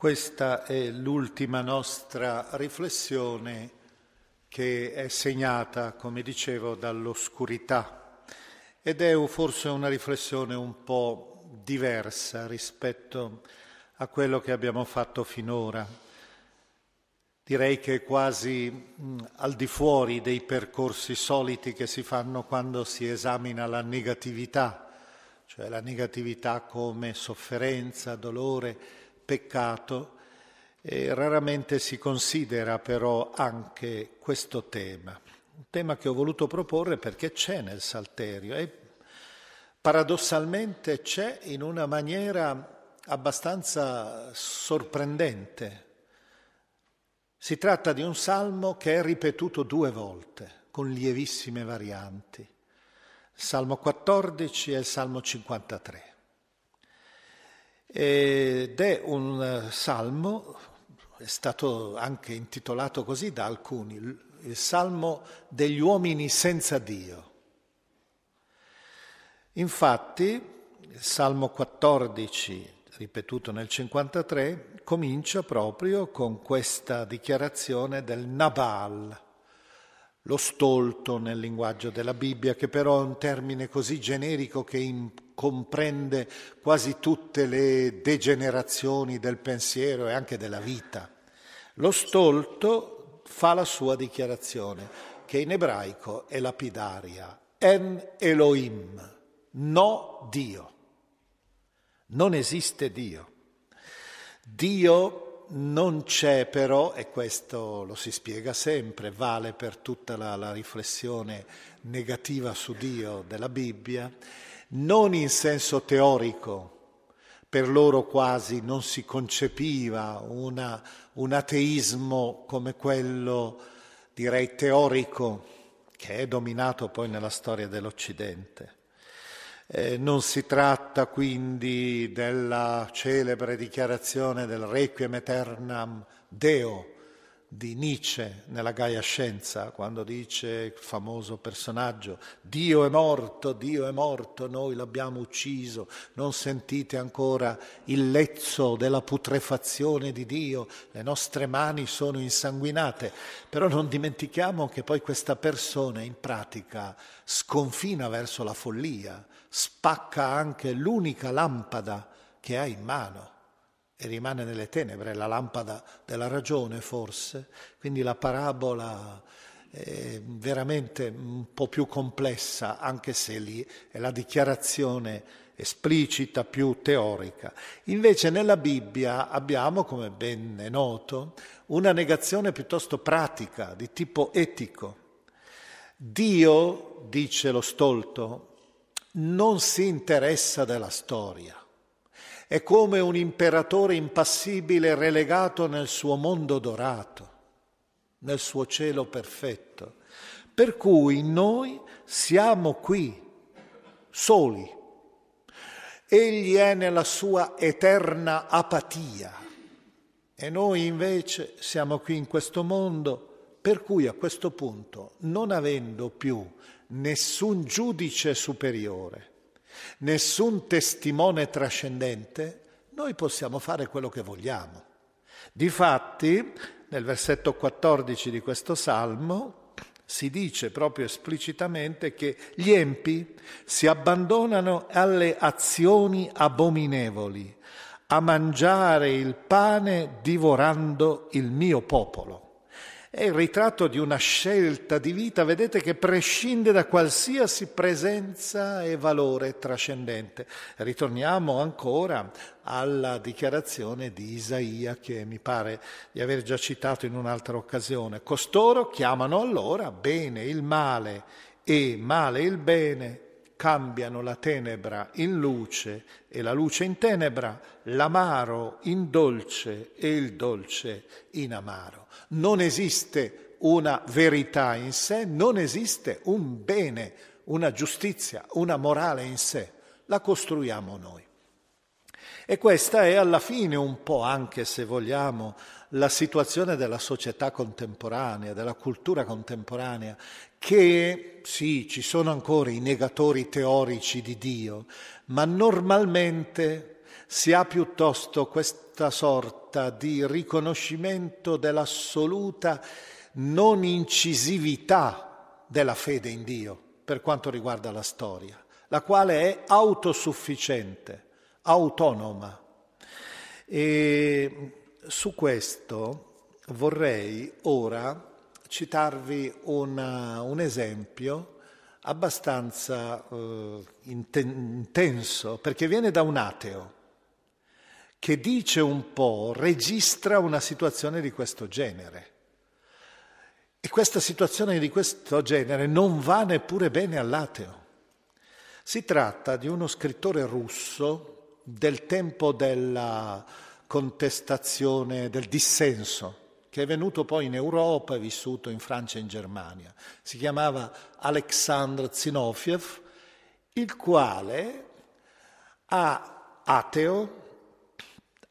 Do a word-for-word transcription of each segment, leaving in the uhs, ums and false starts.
Questa è l'ultima nostra riflessione, che è segnata, come dicevo, dall'oscurità, ed è forse una riflessione un po' diversa rispetto a quello che abbiamo fatto finora. Direi che è quasi mh, al di fuori dei percorsi soliti che si fanno quando si esamina la negatività, cioè la negatività come sofferenza, dolore, peccato, e raramente si considera però anche questo tema, un tema che ho voluto proporre perché c'è nel Salterio e paradossalmente c'è in una maniera abbastanza sorprendente. Si tratta di un salmo che è ripetuto due volte, con lievissime varianti. Il Salmo quattordici e il Salmo cinquantatré. Ed è un salmo, è stato anche intitolato così da alcuni, il salmo degli uomini senza Dio. Infatti il Salmo quattordici, ripetuto nel cinquantatré, comincia proprio con questa dichiarazione del Nabal, lo stolto nel linguaggio della Bibbia, che però è un termine così generico che in comprende quasi tutte le degenerazioni del pensiero e anche della vita. Lo stolto fa la sua dichiarazione, che in ebraico è lapidaria: En Elohim, no Dio. Non esiste Dio. Dio non c'è però, e questo lo si spiega sempre, vale per tutta la, la riflessione negativa su Dio della Bibbia, non in senso teorico. Per loro quasi non si concepiva una, un ateismo come quello, direi, teorico, che è dominato poi nella storia dell'Occidente. Eh, non si tratta quindi della celebre dichiarazione del Requiem Aeternam Deo di Nietzsche nella Gaia Scienza, quando dice il famoso personaggio: Dio è morto, Dio è morto, noi l'abbiamo ucciso, non sentite ancora il lezzo della putrefazione di Dio, le nostre mani sono insanguinate. Però non dimentichiamo che poi questa persona in pratica sconfina verso la follia, spacca anche l'unica lampada che ha in mano e rimane nelle tenebre, la lampada della ragione forse. Quindi la parabola è veramente un po' più complessa, anche se lì è la dichiarazione esplicita, più teorica. Invece nella Bibbia abbiamo, come ben è noto, una negazione piuttosto pratica, di tipo etico. Dio, dice lo stolto, non si interessa della storia. È come un imperatore impassibile relegato nel suo mondo dorato, nel suo cielo perfetto. Per cui noi siamo qui, soli, Egli è nella sua eterna apatia e noi invece siamo qui in questo mondo, per cui a questo punto, non avendo più nessun giudice superiore, nessun testimone trascendente, noi possiamo fare quello che vogliamo. Difatti, nel versetto quattordici di questo Salmo, si dice proprio esplicitamente che gli empi si abbandonano alle azioni abominevoli, a mangiare il pane divorando il mio popolo. È il ritratto di una scelta di vita, vedete, che prescinde da qualsiasi presenza e valore trascendente. Ritorniamo ancora alla dichiarazione di Isaia, che mi pare di aver già citato in un'altra occasione. Costoro chiamano allora bene il male e male il bene, cambiano la tenebra in luce e la luce in tenebra, l'amaro in dolce e il dolce in amaro. Non esiste una verità in sé, non esiste un bene, una giustizia, una morale in sé, la costruiamo noi. E questa è alla fine un po' anche, se vogliamo, la situazione della società contemporanea, della cultura contemporanea, che sì, ci sono ancora i negatori teorici di Dio, ma normalmente si ha piuttosto questa sorta di riconoscimento dell'assoluta non incisività della fede in Dio per quanto riguarda la storia, la quale è autosufficiente, autonoma. E su questo vorrei ora citarvi una, un esempio abbastanza eh, intenso, perché viene da un ateo che dice un po', registra una situazione di questo genere. E questa situazione di questo genere non va neppure bene all'ateo. Si tratta di uno scrittore russo del tempo della contestazione, del dissenso, che è venuto poi in Europa, è vissuto in Francia e in Germania. Si chiamava Alexander Zinoviev, il quale, a ateo,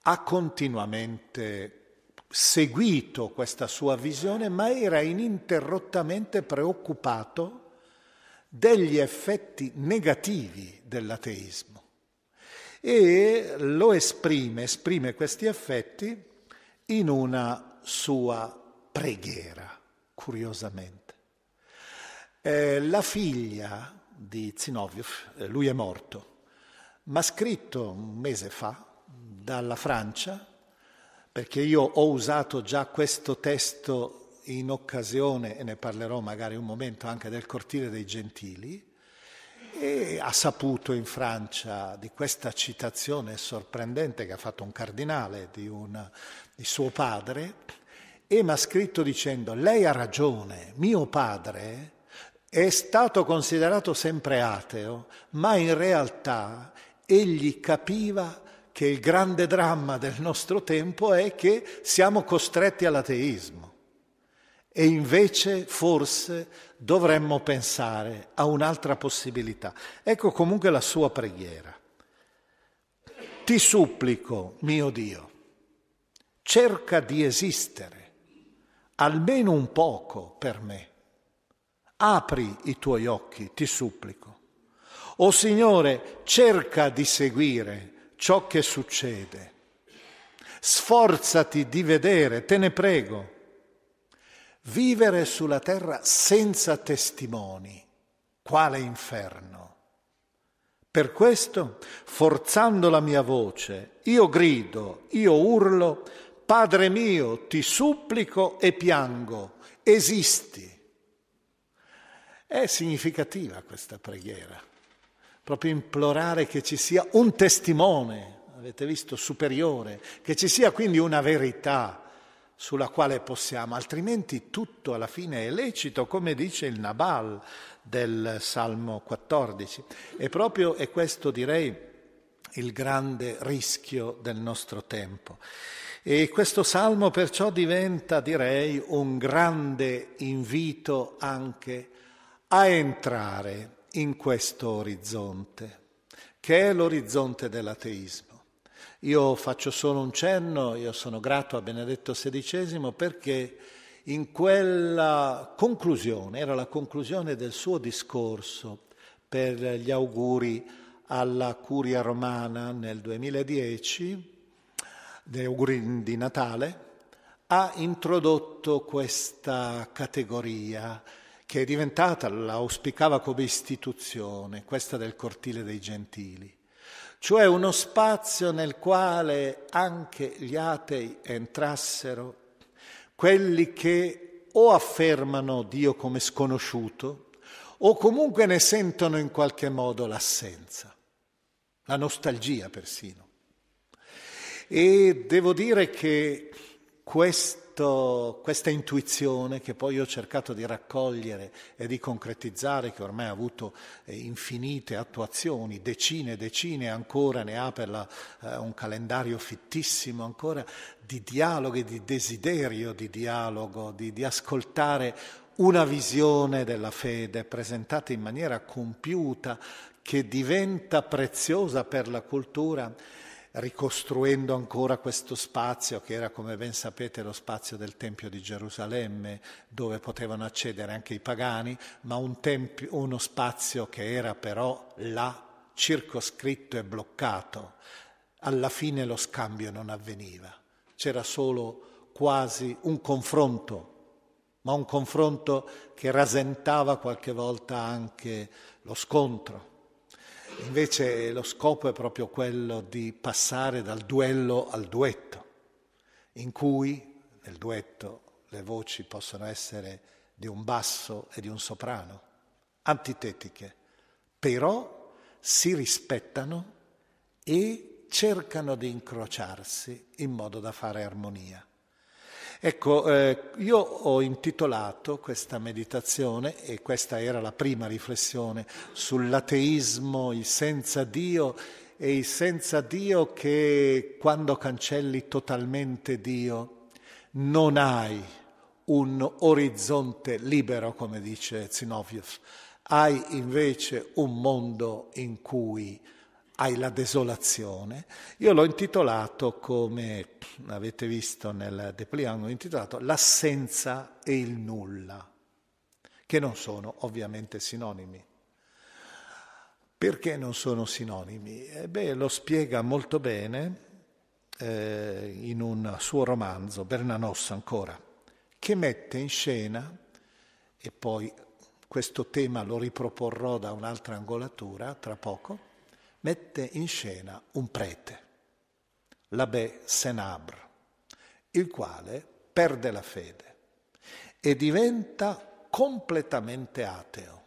ha continuamente seguito questa sua visione, ma era ininterrottamente preoccupato degli effetti negativi dell'ateismo. E lo esprime, esprime questi effetti in una sua preghiera, curiosamente. Eh, la figlia di Zinoviev, lui è morto, ma scritto un mese fa dalla Francia, perché io ho usato già questo testo in occasione, e ne parlerò magari un momento, anche del Cortile dei Gentili, e ha saputo in Francia di questa citazione sorprendente che ha fatto un cardinale di, una, di suo padre, e mi ha scritto dicendo: lei ha ragione, mio padre è stato considerato sempre ateo, ma in realtà egli capiva che il grande dramma del nostro tempo è che siamo costretti all'ateismo. E invece forse dovremmo pensare a un'altra possibilità. Ecco comunque la sua preghiera. Ti supplico, mio Dio, cerca di esistere, almeno un poco per me. Apri i tuoi occhi, ti supplico. O Signore, cerca di seguire ciò che succede. Sforzati di vedere, te ne prego. Vivere sulla terra senza testimoni, quale inferno! Per questo, forzando la mia voce, io grido, io urlo: Padre mio, ti supplico e piango, esisti. È significativa questa preghiera, proprio implorare che ci sia un testimone, avete visto, superiore, che ci sia quindi una verità sulla quale possiamo, altrimenti tutto alla fine è lecito, come dice il Nabal del Salmo quattordici. E proprio è questo, direi, il grande rischio del nostro tempo. E questo Salmo perciò diventa, direi, un grande invito anche a entrare in questo orizzonte, che è l'orizzonte dell'ateismo. Io faccio solo un cenno, io sono grato a Benedetto sedicesimo perché in quella conclusione, era la conclusione del suo discorso per gli auguri alla Curia Romana nel duemiladieci, degli auguri di Natale, ha introdotto questa categoria che è diventata, la auspicava come istituzione, questa del Cortile dei Gentili, cioè uno spazio nel quale anche gli atei entrassero, quelli che o affermano Dio come sconosciuto o comunque ne sentono in qualche modo l'assenza, la nostalgia persino. E devo dire che Questo, questa intuizione che poi ho cercato di raccogliere e di concretizzare, che ormai ha avuto infinite attuazioni, decine e decine ancora, ne ha per la, eh, un calendario fittissimo ancora, di dialoghi, di desiderio di dialogo, di, di ascoltare una visione della fede presentata in maniera compiuta che diventa preziosa per la cultura, ricostruendo ancora questo spazio che era, come ben sapete, lo spazio del Tempio di Gerusalemme, dove potevano accedere anche i pagani, ma un tempio, uno spazio che era però là circoscritto e bloccato. Alla fine lo scambio non avveniva, c'era solo quasi un confronto, ma un confronto che rasentava qualche volta anche lo scontro. Invece lo scopo è proprio quello di passare dal duello al duetto, in cui nel duetto le voci possono essere di un basso e di un soprano, antitetiche, però si rispettano e cercano di incrociarsi in modo da fare armonia. Ecco, eh, io ho intitolato questa meditazione, e questa era la prima riflessione, sull'ateismo, il senza Dio, e il senza Dio che quando cancelli totalmente Dio non hai un orizzonte libero, come dice Zinoviev, hai invece un mondo in cui hai la desolazione. Io l'ho intitolato, come avete visto nel dépliant, l'ho intitolato l'assenza e il nulla, che non sono ovviamente sinonimi. Perché non sono sinonimi? Eh beh, lo spiega molto bene eh, in un suo romanzo, Bernanos ancora, che mette in scena, e poi questo tema lo riproporrò da un'altra angolatura tra poco, mette in scena un prete, l'abbé Sénabre, il quale perde la fede e diventa completamente ateo,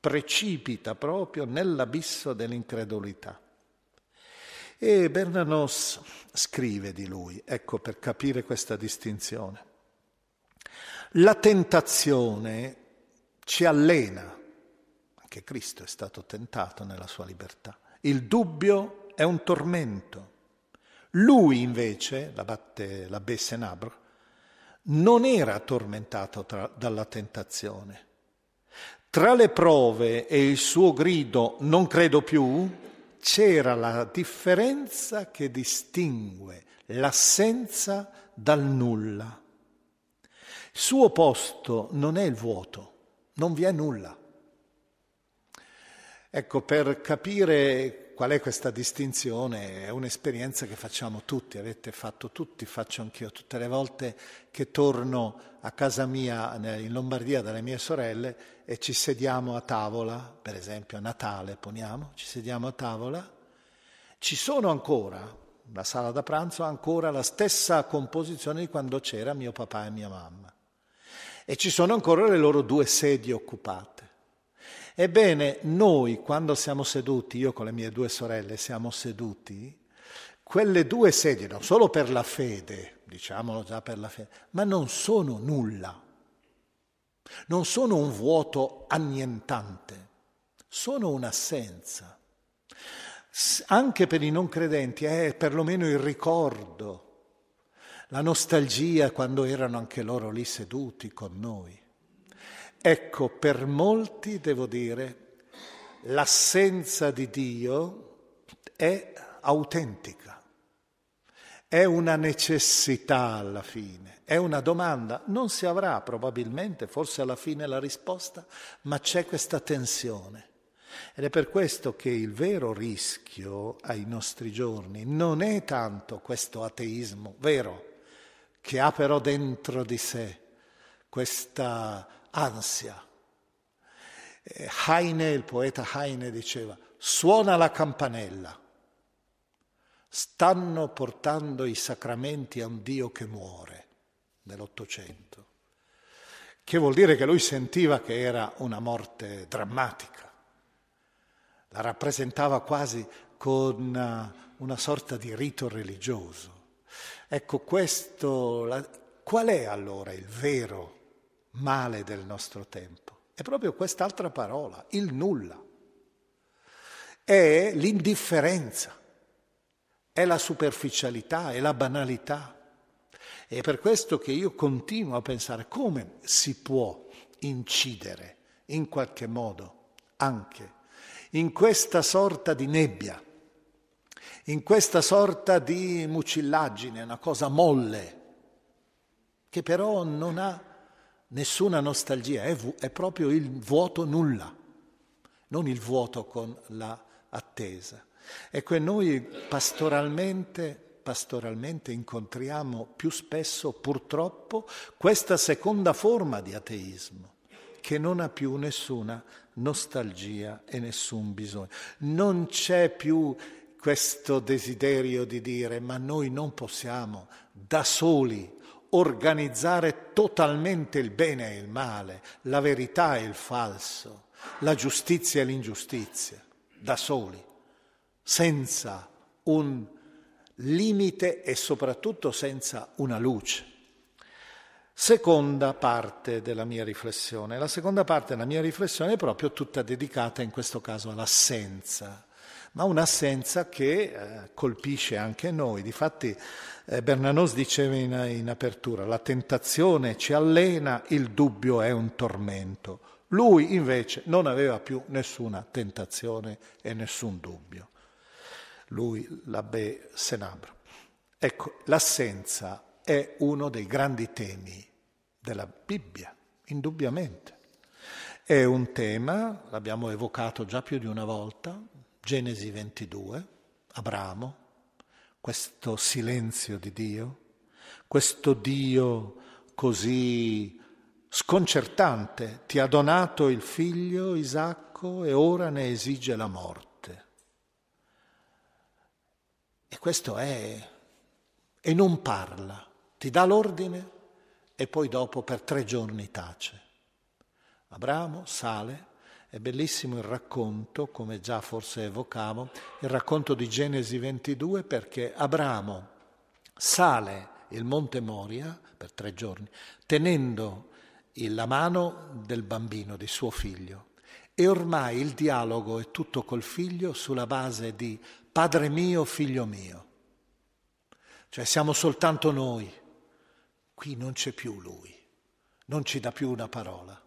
precipita proprio nell'abisso dell'incredulità. E Bernanos scrive di lui, ecco per capire questa distinzione. La tentazione ci allena, anche Cristo è stato tentato nella sua libertà. Il dubbio è un tormento. Lui invece, l'abbate, l'abbé Sénabre, non era tormentato tra, dalla tentazione. Tra le prove e il suo grido non credo più, c'era la differenza che distingue l'assenza dal nulla. Il suo posto non è il vuoto, non vi è nulla. Ecco, per capire qual è questa distinzione, è un'esperienza che facciamo tutti, avete fatto tutti, faccio anch'io tutte le volte che torno a casa mia in Lombardia dalle mie sorelle e ci sediamo a tavola, per esempio a Natale, poniamo, ci sediamo a tavola, ci sono ancora, la sala da pranzo ha ancora la stessa composizione di quando c'era mio papà e mia mamma, e ci sono ancora le loro due sedie occupate. Ebbene, noi quando siamo seduti, io con le mie due sorelle siamo seduti, quelle due sedie, non solo per la fede, diciamolo già per la fede, ma non sono nulla, non sono un vuoto annientante, sono un'assenza. Anche per i non credenti è perlomeno il ricordo, la nostalgia quando erano anche loro lì seduti con noi. Ecco, per molti, devo dire, l'assenza di Dio è autentica, è una necessità alla fine, è una domanda. Non si avrà probabilmente, forse alla fine, la risposta, ma c'è questa tensione. Ed è per questo che il vero rischio ai nostri giorni non è tanto questo ateismo vero, che ha però dentro di sé questa ansia. Heine, il poeta Heine, diceva: suona la campanella, stanno portando i sacramenti a un Dio che muore, nell'Ottocento. Che vuol dire che lui sentiva che era una morte drammatica. La rappresentava quasi con una, una sorta di rito religioso. Ecco, questo, la, qual è allora il vero male del nostro tempo? È proprio quest'altra parola, il nulla. È l'indifferenza, è la superficialità, è la banalità. È per questo che io continuo a pensare come si può incidere in qualche modo anche in questa sorta di nebbia, in questa sorta di mucillaggine, una cosa molle, che però non ha nessuna nostalgia, è, vu- è proprio il vuoto nulla, non il vuoto con la attesa. Ecco, e noi pastoralmente, pastoralmente incontriamo più spesso, purtroppo, questa seconda forma di ateismo, che non ha più nessuna nostalgia e nessun bisogno. Non c'è più questo desiderio di dire: ma noi non possiamo da soli organizzare totalmente il bene e il male, la verità e il falso, la giustizia e l'ingiustizia, da soli, senza un limite e soprattutto senza una luce. Seconda parte della mia riflessione. La seconda parte della mia riflessione è proprio tutta dedicata in questo caso all'assenza, ma un'assenza che eh, colpisce anche noi. Difatti eh, Bernanos diceva in, in apertura: la tentazione ci allena, il dubbio è un tormento. Lui invece non aveva più nessuna tentazione e nessun dubbio. Lui, l'Abbé Senabro. Ecco, l'assenza è uno dei grandi temi della Bibbia, indubbiamente. È un tema, l'abbiamo evocato già più di una volta, Genesi ventidue, Abramo, questo silenzio di Dio, questo Dio così sconcertante: ti ha donato il figlio Isacco e ora ne esige la morte. E questo è... e non parla. Ti dà l'ordine e poi dopo per tre giorni tace. Abramo sale, è bellissimo il racconto, come già forse evocavo, il racconto di Genesi ventidue, perché Abramo sale il monte Moria per tre giorni, tenendo la mano del bambino, di suo figlio, e ormai il dialogo è tutto col figlio sulla base di padre mio, figlio mio. Cioè siamo soltanto noi, qui non c'è più lui, non ci dà più una parola.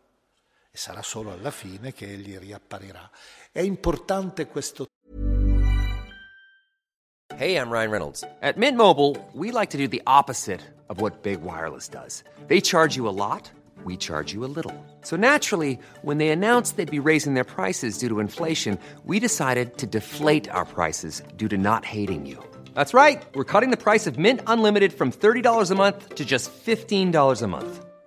E sarà solo alla fine che egli riapparirà. È importante questo. Hey, I'm Ryan Reynolds. At Mint Mobile, we like to do the opposite of what Big Wireless does. They charge you a lot, we charge you a little. So naturally, when they announced they'd be raising their prices due to inflation, we decided to deflate our prices due to not hating you. That's right. We're cutting the price of Mint Unlimited from thirty dollars a month to just fifteen dollars a month.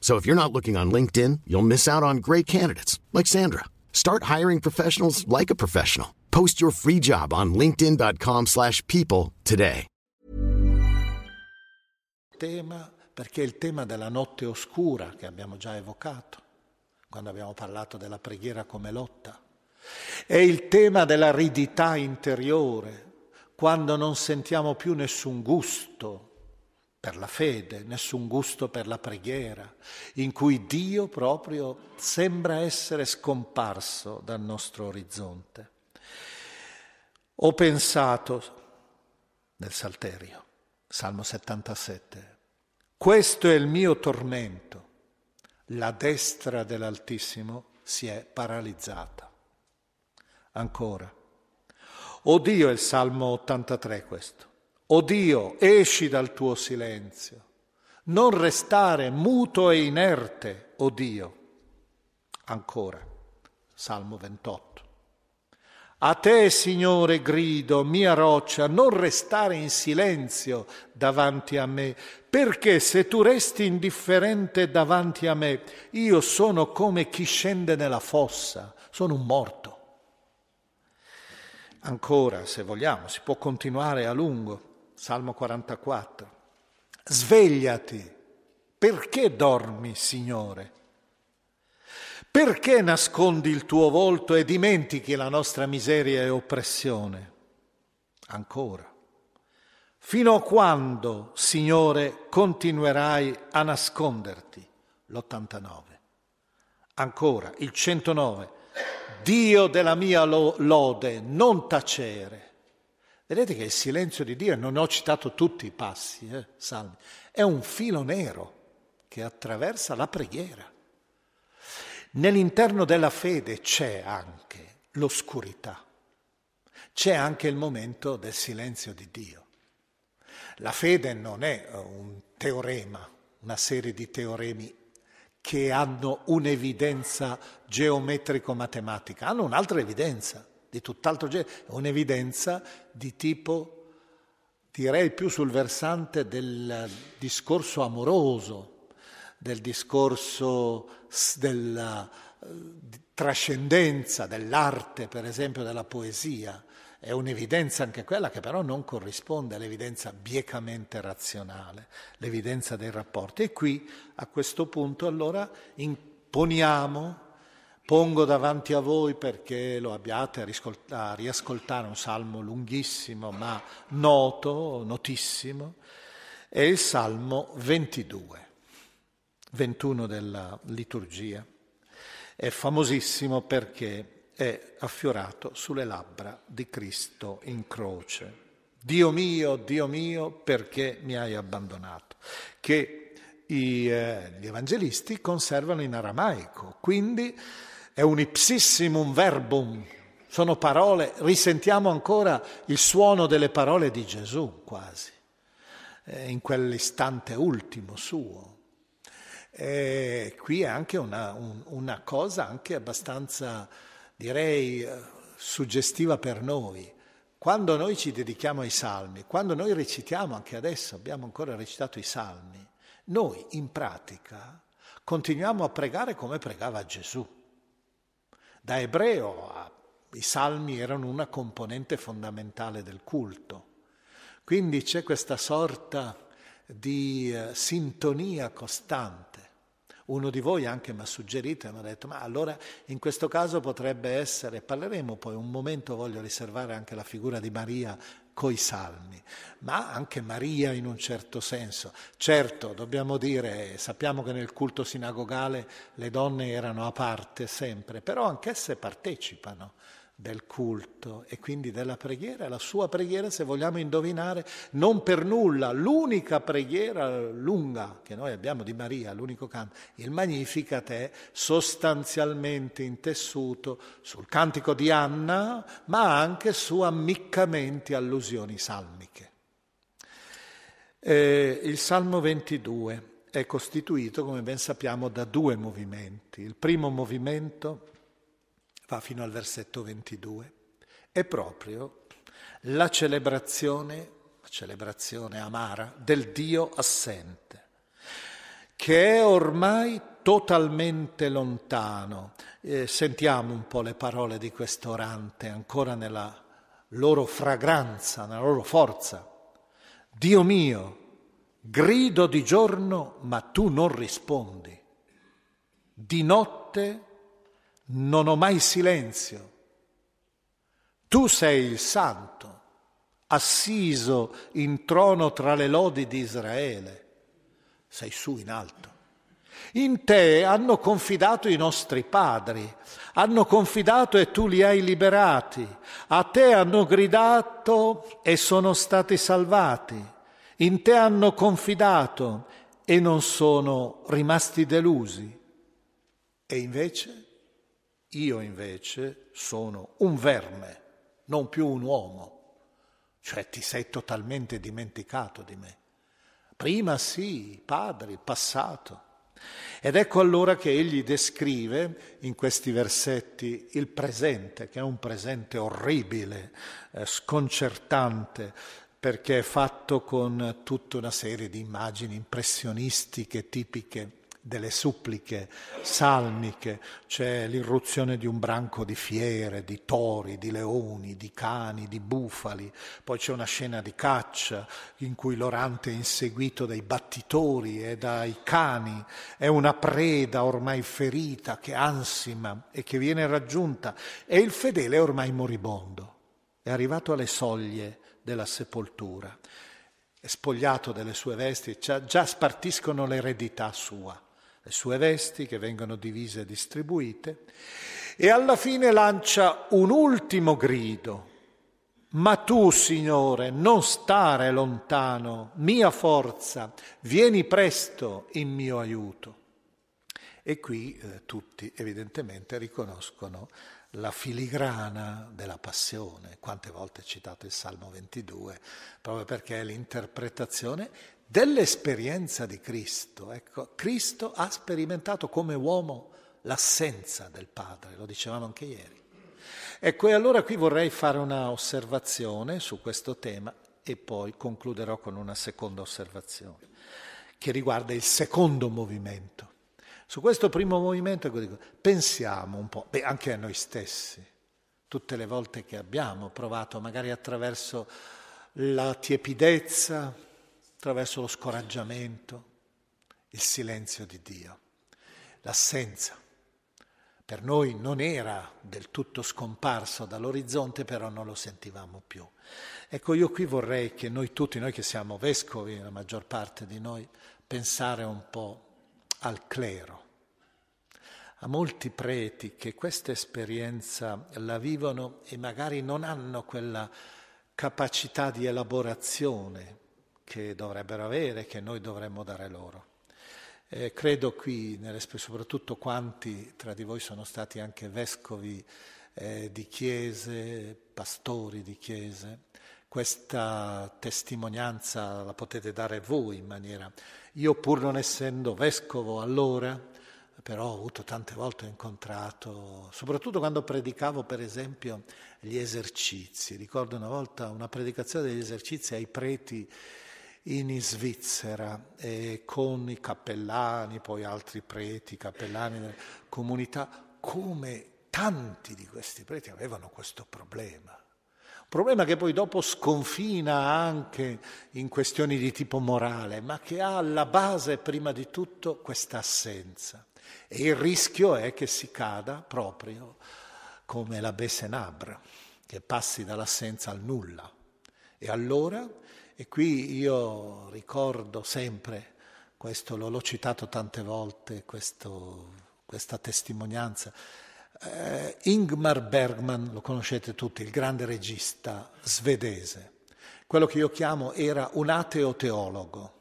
So if you're not looking on LinkedIn, you'll miss out on great candidates like Sandra. Start hiring professionals like a professional. Post your free job on linkedin.com slash people today. Tema, perché il tema della notte oscura che abbiamo già evocato, quando abbiamo parlato della preghiera come lotta, è il tema dell'aridità interiore. quando non sentiamo più nessun gusto per la fede, nessun gusto per la preghiera, in cui Dio proprio sembra essere scomparso dal nostro orizzonte. Ho pensato nel Salterio, Salmo settantasette, questo è il mio tormento, la destra dell'Altissimo si è paralizzata. Ancora, o Dio, è il Salmo ottantatré questo, o Dio, esci dal tuo silenzio, non restare muto e inerte, o Dio. Ancora, Salmo ventotto. A te, Signore, grido, mia roccia, non restare in silenzio davanti a me, perché se tu resti indifferente davanti a me, io sono come chi scende nella fossa, sono un morto. Ancora, se vogliamo, si può continuare a lungo. Salmo quarantaquattro. Svegliati, perché dormi, Signore? Perché nascondi il tuo volto e dimentichi la nostra miseria e oppressione? Ancora. Fino a quando, Signore, continuerai a nasconderti? L'ottantanove. Ancora, il centonove. Dio della mia lode, non tacere. Vedete che il silenzio di Dio, non ho citato tutti i passi, eh, salmi, è un filo nero che attraversa la preghiera. Nell'interno della fede c'è anche l'oscurità, c'è anche il momento del silenzio di Dio. La fede non è un teorema, una serie di teoremi che hanno un'evidenza geometrico-matematica, hanno un'altra evidenza di tutt'altro genere, un'evidenza di tipo, direi, più sul versante del discorso amoroso, del discorso della trascendenza, dell'arte, per esempio, della poesia. È un'evidenza anche quella che però non corrisponde all'evidenza biecamente razionale, l'evidenza dei rapporti. E qui, a questo punto, allora, imponiamo pongo davanti a voi perché lo abbiate a riascoltare, un salmo lunghissimo ma noto, notissimo, è il Salmo ventidue, ventuno della liturgia. È famosissimo perché è affiorato sulle labbra di Cristo in croce. Dio mio, Dio mio, perché mi hai abbandonato? Che i, eh, gli evangelisti conservano in aramaico, quindi è un ipsissimum verbum, sono parole, risentiamo ancora il suono delle parole di Gesù quasi, eh, in quell'istante ultimo suo. E qui è anche una, un, una cosa anche abbastanza, direi, suggestiva per noi. Quando noi ci dedichiamo ai salmi, quando noi recitiamo, anche adesso abbiamo ancora recitato i salmi, noi in pratica continuiamo a pregare come pregava Gesù. Da ebreo a, i salmi erano una componente fondamentale del culto, quindi c'è questa sorta di eh, sintonia costante. Uno di voi anche mi ha suggerito e mi ha detto, ma allora in questo caso potrebbe essere, parleremo poi un momento, voglio riservare anche la figura di Maria coi salmi, ma anche Maria in un certo senso. Certo, dobbiamo dire, sappiamo che nel culto sinagogale le donne erano a parte sempre, però anch'esse partecipano del culto e quindi della preghiera. La sua preghiera, se vogliamo indovinare, non per nulla, l'unica preghiera lunga che noi abbiamo di Maria, l'unico canto, il Magnificat, è sostanzialmente intessuto sul cantico di Anna, ma anche su ammiccamenti, allusioni salmiche. Eh, il Salmo ventidue è costituito, come ben sappiamo, da due movimenti. Il primo movimento va fino al versetto ventidue, è proprio la celebrazione, celebrazione amara, del Dio assente, che è ormai totalmente lontano. Eh, sentiamo un po' le parole di questo orante, ancora nella loro fragranza, nella loro forza. Dio mio, grido di giorno, ma tu non rispondi. Di notte non ho mai silenzio. Tu sei il santo, assiso in trono tra le lodi di Israele. Sei su in alto. In te hanno confidato i nostri padri, hanno confidato e tu li hai liberati, a te hanno gridato e sono stati salvati, in te hanno confidato e non sono rimasti delusi. E invece, io invece sono un verme, non più un uomo, cioè ti sei totalmente dimenticato di me. Prima sì, padre, il passato. Ed ecco allora che egli descrive in questi versetti il presente, che è un presente orribile, eh, sconcertante, perché è fatto con tutta una serie di immagini impressionistiche tipiche delle suppliche salmiche. C'è l'irruzione di un branco di fiere, di tori, di leoni, di cani, di bufali. Poi c'è una scena di caccia in cui l'orante è inseguito dai battitori e dai cani. È una preda ormai ferita che ansima e che viene raggiunta. E il fedele è ormai moribondo. È arrivato alle soglie della sepoltura. È spogliato delle sue vesti, già spartiscono l'eredità sua. Le sue vesti che vengono divise e distribuite, e alla fine lancia un ultimo grido: ma tu, Signore, non stare lontano, mia forza, vieni presto in mio aiuto. E qui eh, tutti evidentemente riconoscono la filigrana della passione. Quante volte è citato il Salmo ventidue, proprio perché è l'interpretazione dell'esperienza di Cristo. Ecco, Cristo ha sperimentato come uomo l'assenza del Padre, lo dicevamo anche ieri. Ecco, e allora qui vorrei fare una osservazione su questo tema e poi concluderò con una seconda osservazione che riguarda il secondo movimento. Su questo primo movimento dico, pensiamo un po', beh, anche a noi stessi, tutte le volte che abbiamo provato, magari attraverso la tiepidezza, attraverso lo scoraggiamento, il silenzio di Dio, l'assenza. Per noi non era del tutto scomparso dall'orizzonte, però non lo sentivamo più. Ecco, io qui vorrei che noi tutti, noi che siamo vescovi, la maggior parte di noi, pensare un po' al clero, a molti preti che questa esperienza la vivono e magari non hanno quella capacità di elaborazione che dovrebbero avere, che noi dovremmo dare loro. Eh, credo qui, nelle, soprattutto quanti tra di voi sono stati anche vescovi eh, di chiese, pastori di chiese, questa testimonianza la potete dare voi in maniera... Io pur non essendo vescovo allora, però ho avuto tante volte incontrato, soprattutto quando predicavo per esempio gli esercizi. Ricordo una volta una predicazione degli esercizi ai preti in Svizzera eh, con i cappellani, poi altri preti, cappellani della comunità, come tanti di questi preti avevano questo problema. Problema che poi dopo sconfina anche in questioni di tipo morale, ma che ha alla base prima di tutto questa assenza. E il rischio è che si cada proprio come la Bessenabra, che passi dall'assenza al nulla. E allora, e qui io ricordo sempre, questo l'ho, l'ho citato tante volte, questo, questa testimonianza, Uh, Ingmar Bergman, lo conoscete tutti, il grande regista svedese. Quello che io chiamo era un ateo teologo.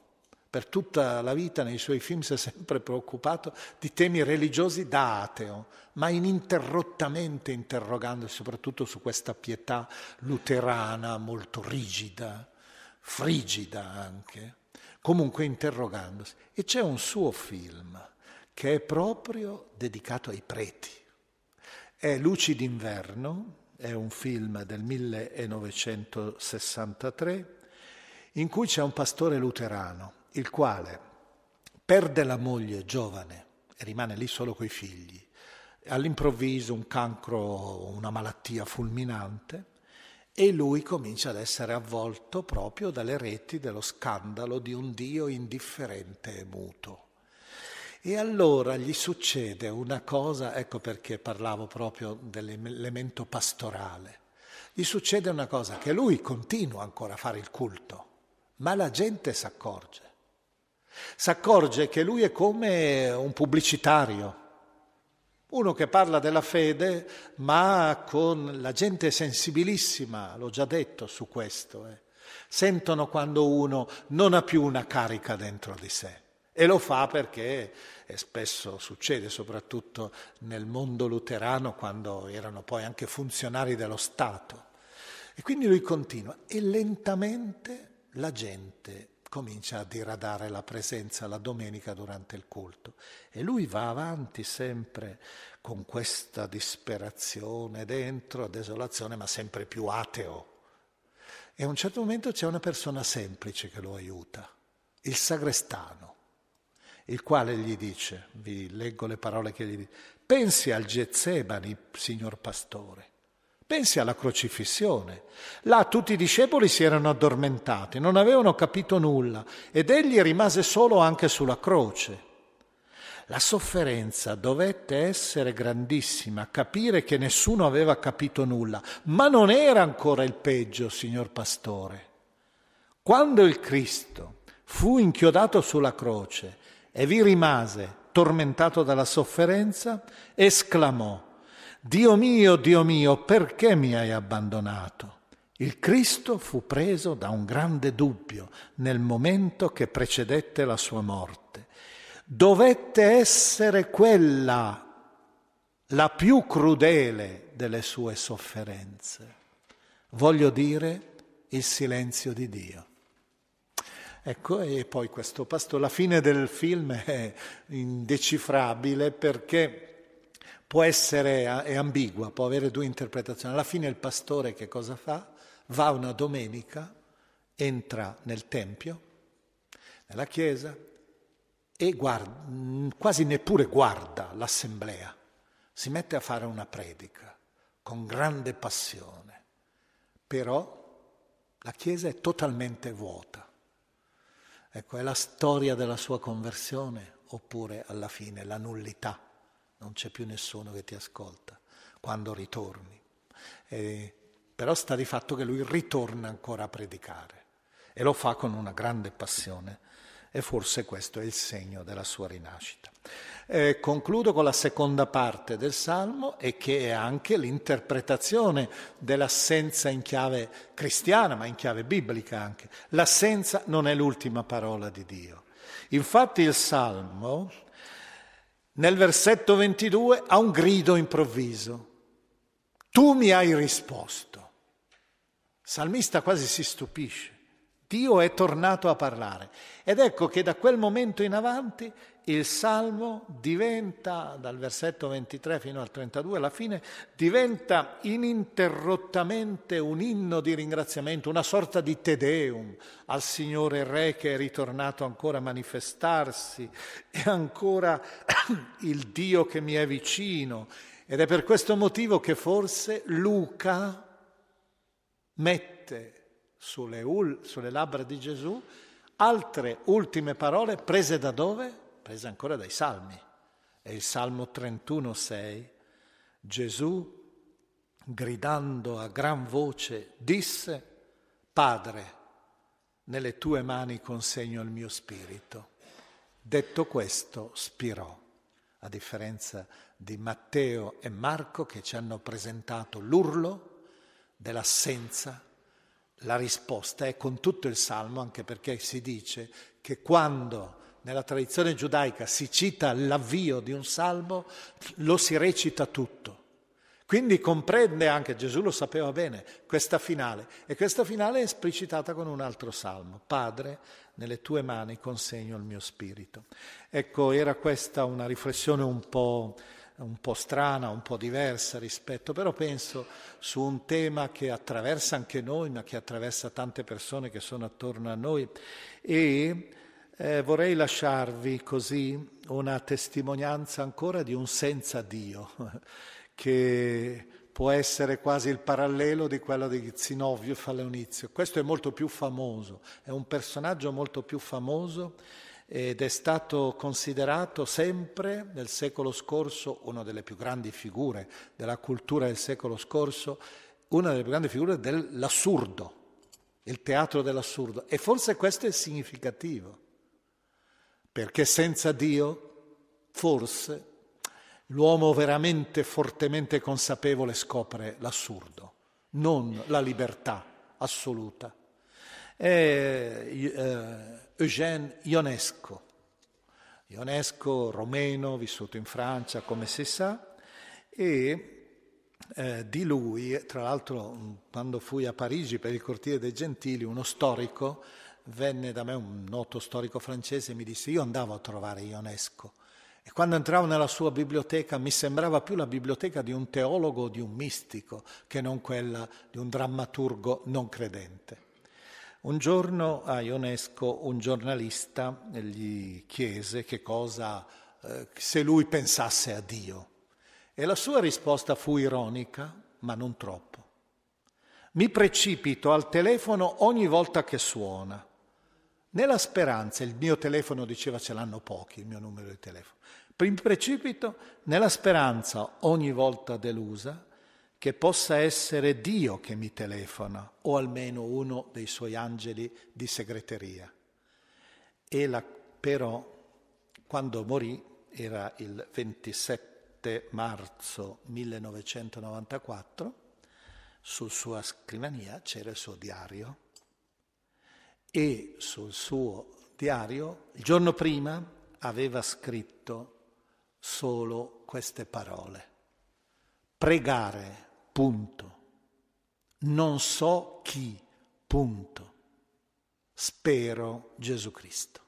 Per tutta la vita nei suoi film si è sempre preoccupato di temi religiosi da ateo, ma ininterrottamente interrogandosi soprattutto su questa pietà luterana molto rigida, frigida anche, comunque interrogandosi. E c'è un suo film che è proprio dedicato ai preti. È Luci d'inverno, è un film del millenovecentosessantatré, in cui c'è un pastore luterano, il quale perde la moglie giovane e rimane lì solo coi figli. All'improvviso un cancro, una malattia fulminante, e lui comincia ad essere avvolto proprio dalle reti dello scandalo di un Dio indifferente e muto. E allora gli succede una cosa, ecco perché parlavo proprio dell'elemento pastorale, Gli succede una cosa, che lui continua ancora a fare il culto, ma la gente s'accorge. S'accorge che lui è come un pubblicitario, uno che parla della fede, ma con la gente sensibilissima, l'ho già detto su questo, eh. Sentono quando uno non ha più una carica dentro di sé. E lo fa perché, e spesso succede soprattutto nel mondo luterano, quando erano poi anche funzionari dello Stato. E quindi lui continua, e lentamente la gente comincia a diradare la presenza la domenica durante il culto. E lui va avanti sempre con questa disperazione dentro, desolazione, ma sempre più ateo. E a un certo momento c'è una persona semplice che lo aiuta, il sagrestano, il quale gli dice, vi leggo le parole che gli dice, pensi al Getsemani, signor pastore, pensi alla crocifissione. Là tutti i discepoli si erano addormentati, non avevano capito nulla ed egli rimase solo anche sulla croce. La sofferenza dovette essere grandissima, capire che nessuno aveva capito nulla, ma non era ancora il peggio, signor pastore. Quando il Cristo fu inchiodato sulla croce, e vi rimase, tormentato dalla sofferenza, esclamò, «Dio mio, Dio mio, perché mi hai abbandonato?» Il Cristo fu preso da un grande dubbio nel momento che precedette la sua morte. Dovette essere quella la più crudele delle sue sofferenze. Voglio dire, il silenzio di Dio. Ecco, e poi questo pastore, la fine del film è indecifrabile perché può essere, è ambigua, può avere due interpretazioni. Alla fine il pastore che cosa fa? Va una domenica, entra nel tempio, nella chiesa e guarda, quasi neppure guarda l'assemblea, si mette a fare una predica con grande passione, però la chiesa è totalmente vuota. Ecco, è la storia della sua conversione, oppure alla fine la nullità, non c'è più nessuno che ti ascolta quando ritorni. E, però sta di fatto che lui ritorna ancora a predicare e lo fa con una grande passione e forse questo è il segno della sua rinascita. E concludo con la seconda parte del Salmo e che è anche l'interpretazione dell'assenza in chiave cristiana, ma in chiave biblica anche. L'assenza non è l'ultima parola di Dio. Infatti il Salmo nel versetto ventidue ha un grido improvviso. Tu mi hai risposto. Il salmista quasi si stupisce. Dio è tornato a parlare ed ecco che da quel momento in avanti il Salmo diventa, dal versetto ventitré fino al trentadue alla fine, diventa ininterrottamente un inno di ringraziamento, una sorta di Te Deum al Signore Re che è ritornato ancora a manifestarsi, e ancora il Dio che mi è vicino. Ed è per questo motivo che forse Luca mette Sulle, ul, sulle labbra di Gesù altre ultime parole prese da dove? Prese ancora dai salmi. È il Salmo trentuno sei. Gesù, gridando a gran voce, disse: Padre, nelle tue mani consegno il mio spirito. Detto questo, spirò, a differenza di Matteo e Marco che ci hanno presentato l'urlo dell'assenza. La risposta è con tutto il Salmo, anche perché si dice che quando nella tradizione giudaica si cita l'avvio di un Salmo, lo si recita tutto. Quindi comprende anche, Gesù lo sapeva bene, questa finale. E questa finale è esplicitata con un altro Salmo. Padre, nelle tue mani consegno il mio spirito. Ecco, era questa una riflessione un po'... un po' strana, un po' diversa rispetto, però penso su un tema che attraversa anche noi, ma che attraversa tante persone che sono attorno a noi e eh, vorrei lasciarvi così una testimonianza ancora di un senza Dio, che può essere quasi il parallelo di quello di Zinoviev Faleonizio. Questo è molto più famoso, è un personaggio molto più famoso, ed è stato considerato sempre nel secolo scorso una delle più grandi figure della cultura del secolo scorso una delle più grandi figure dell'assurdo, il teatro dell'assurdo. E forse questo è significativo, perché senza Dio, forse, l'uomo veramente fortemente consapevole scopre l'assurdo, non la libertà assoluta. E, eh, Eugène Ionesco, Ionesco romeno, vissuto in Francia, come si sa, e Eh, di lui, tra l'altro, quando fui a Parigi per il Cortile dei Gentili, uno storico venne da me, un noto storico francese, e mi disse: io andavo a trovare Ionesco e quando entravo nella sua biblioteca mi sembrava più la biblioteca di un teologo o di un mistico che non quella di un drammaturgo non credente. Un giorno a Ionesco un giornalista gli chiese che cosa, eh, se lui pensasse a Dio. E la sua risposta fu ironica, ma non troppo. Mi precipito al telefono ogni volta che suona. Nella speranza, il mio telefono diceva ce l'hanno pochi, il mio numero di telefono. Mi precipito nella speranza, ogni volta delusa, che possa essere Dio che mi telefona, o almeno uno dei suoi angeli di segreteria. E la, però, quando morì, era il ventisette marzo millenovecentonovantaquattro, sul sua scrivania c'era il suo diario e sul suo diario il giorno prima aveva scritto solo queste parole: pregare, punto, non so chi, punto, spero Gesù Cristo.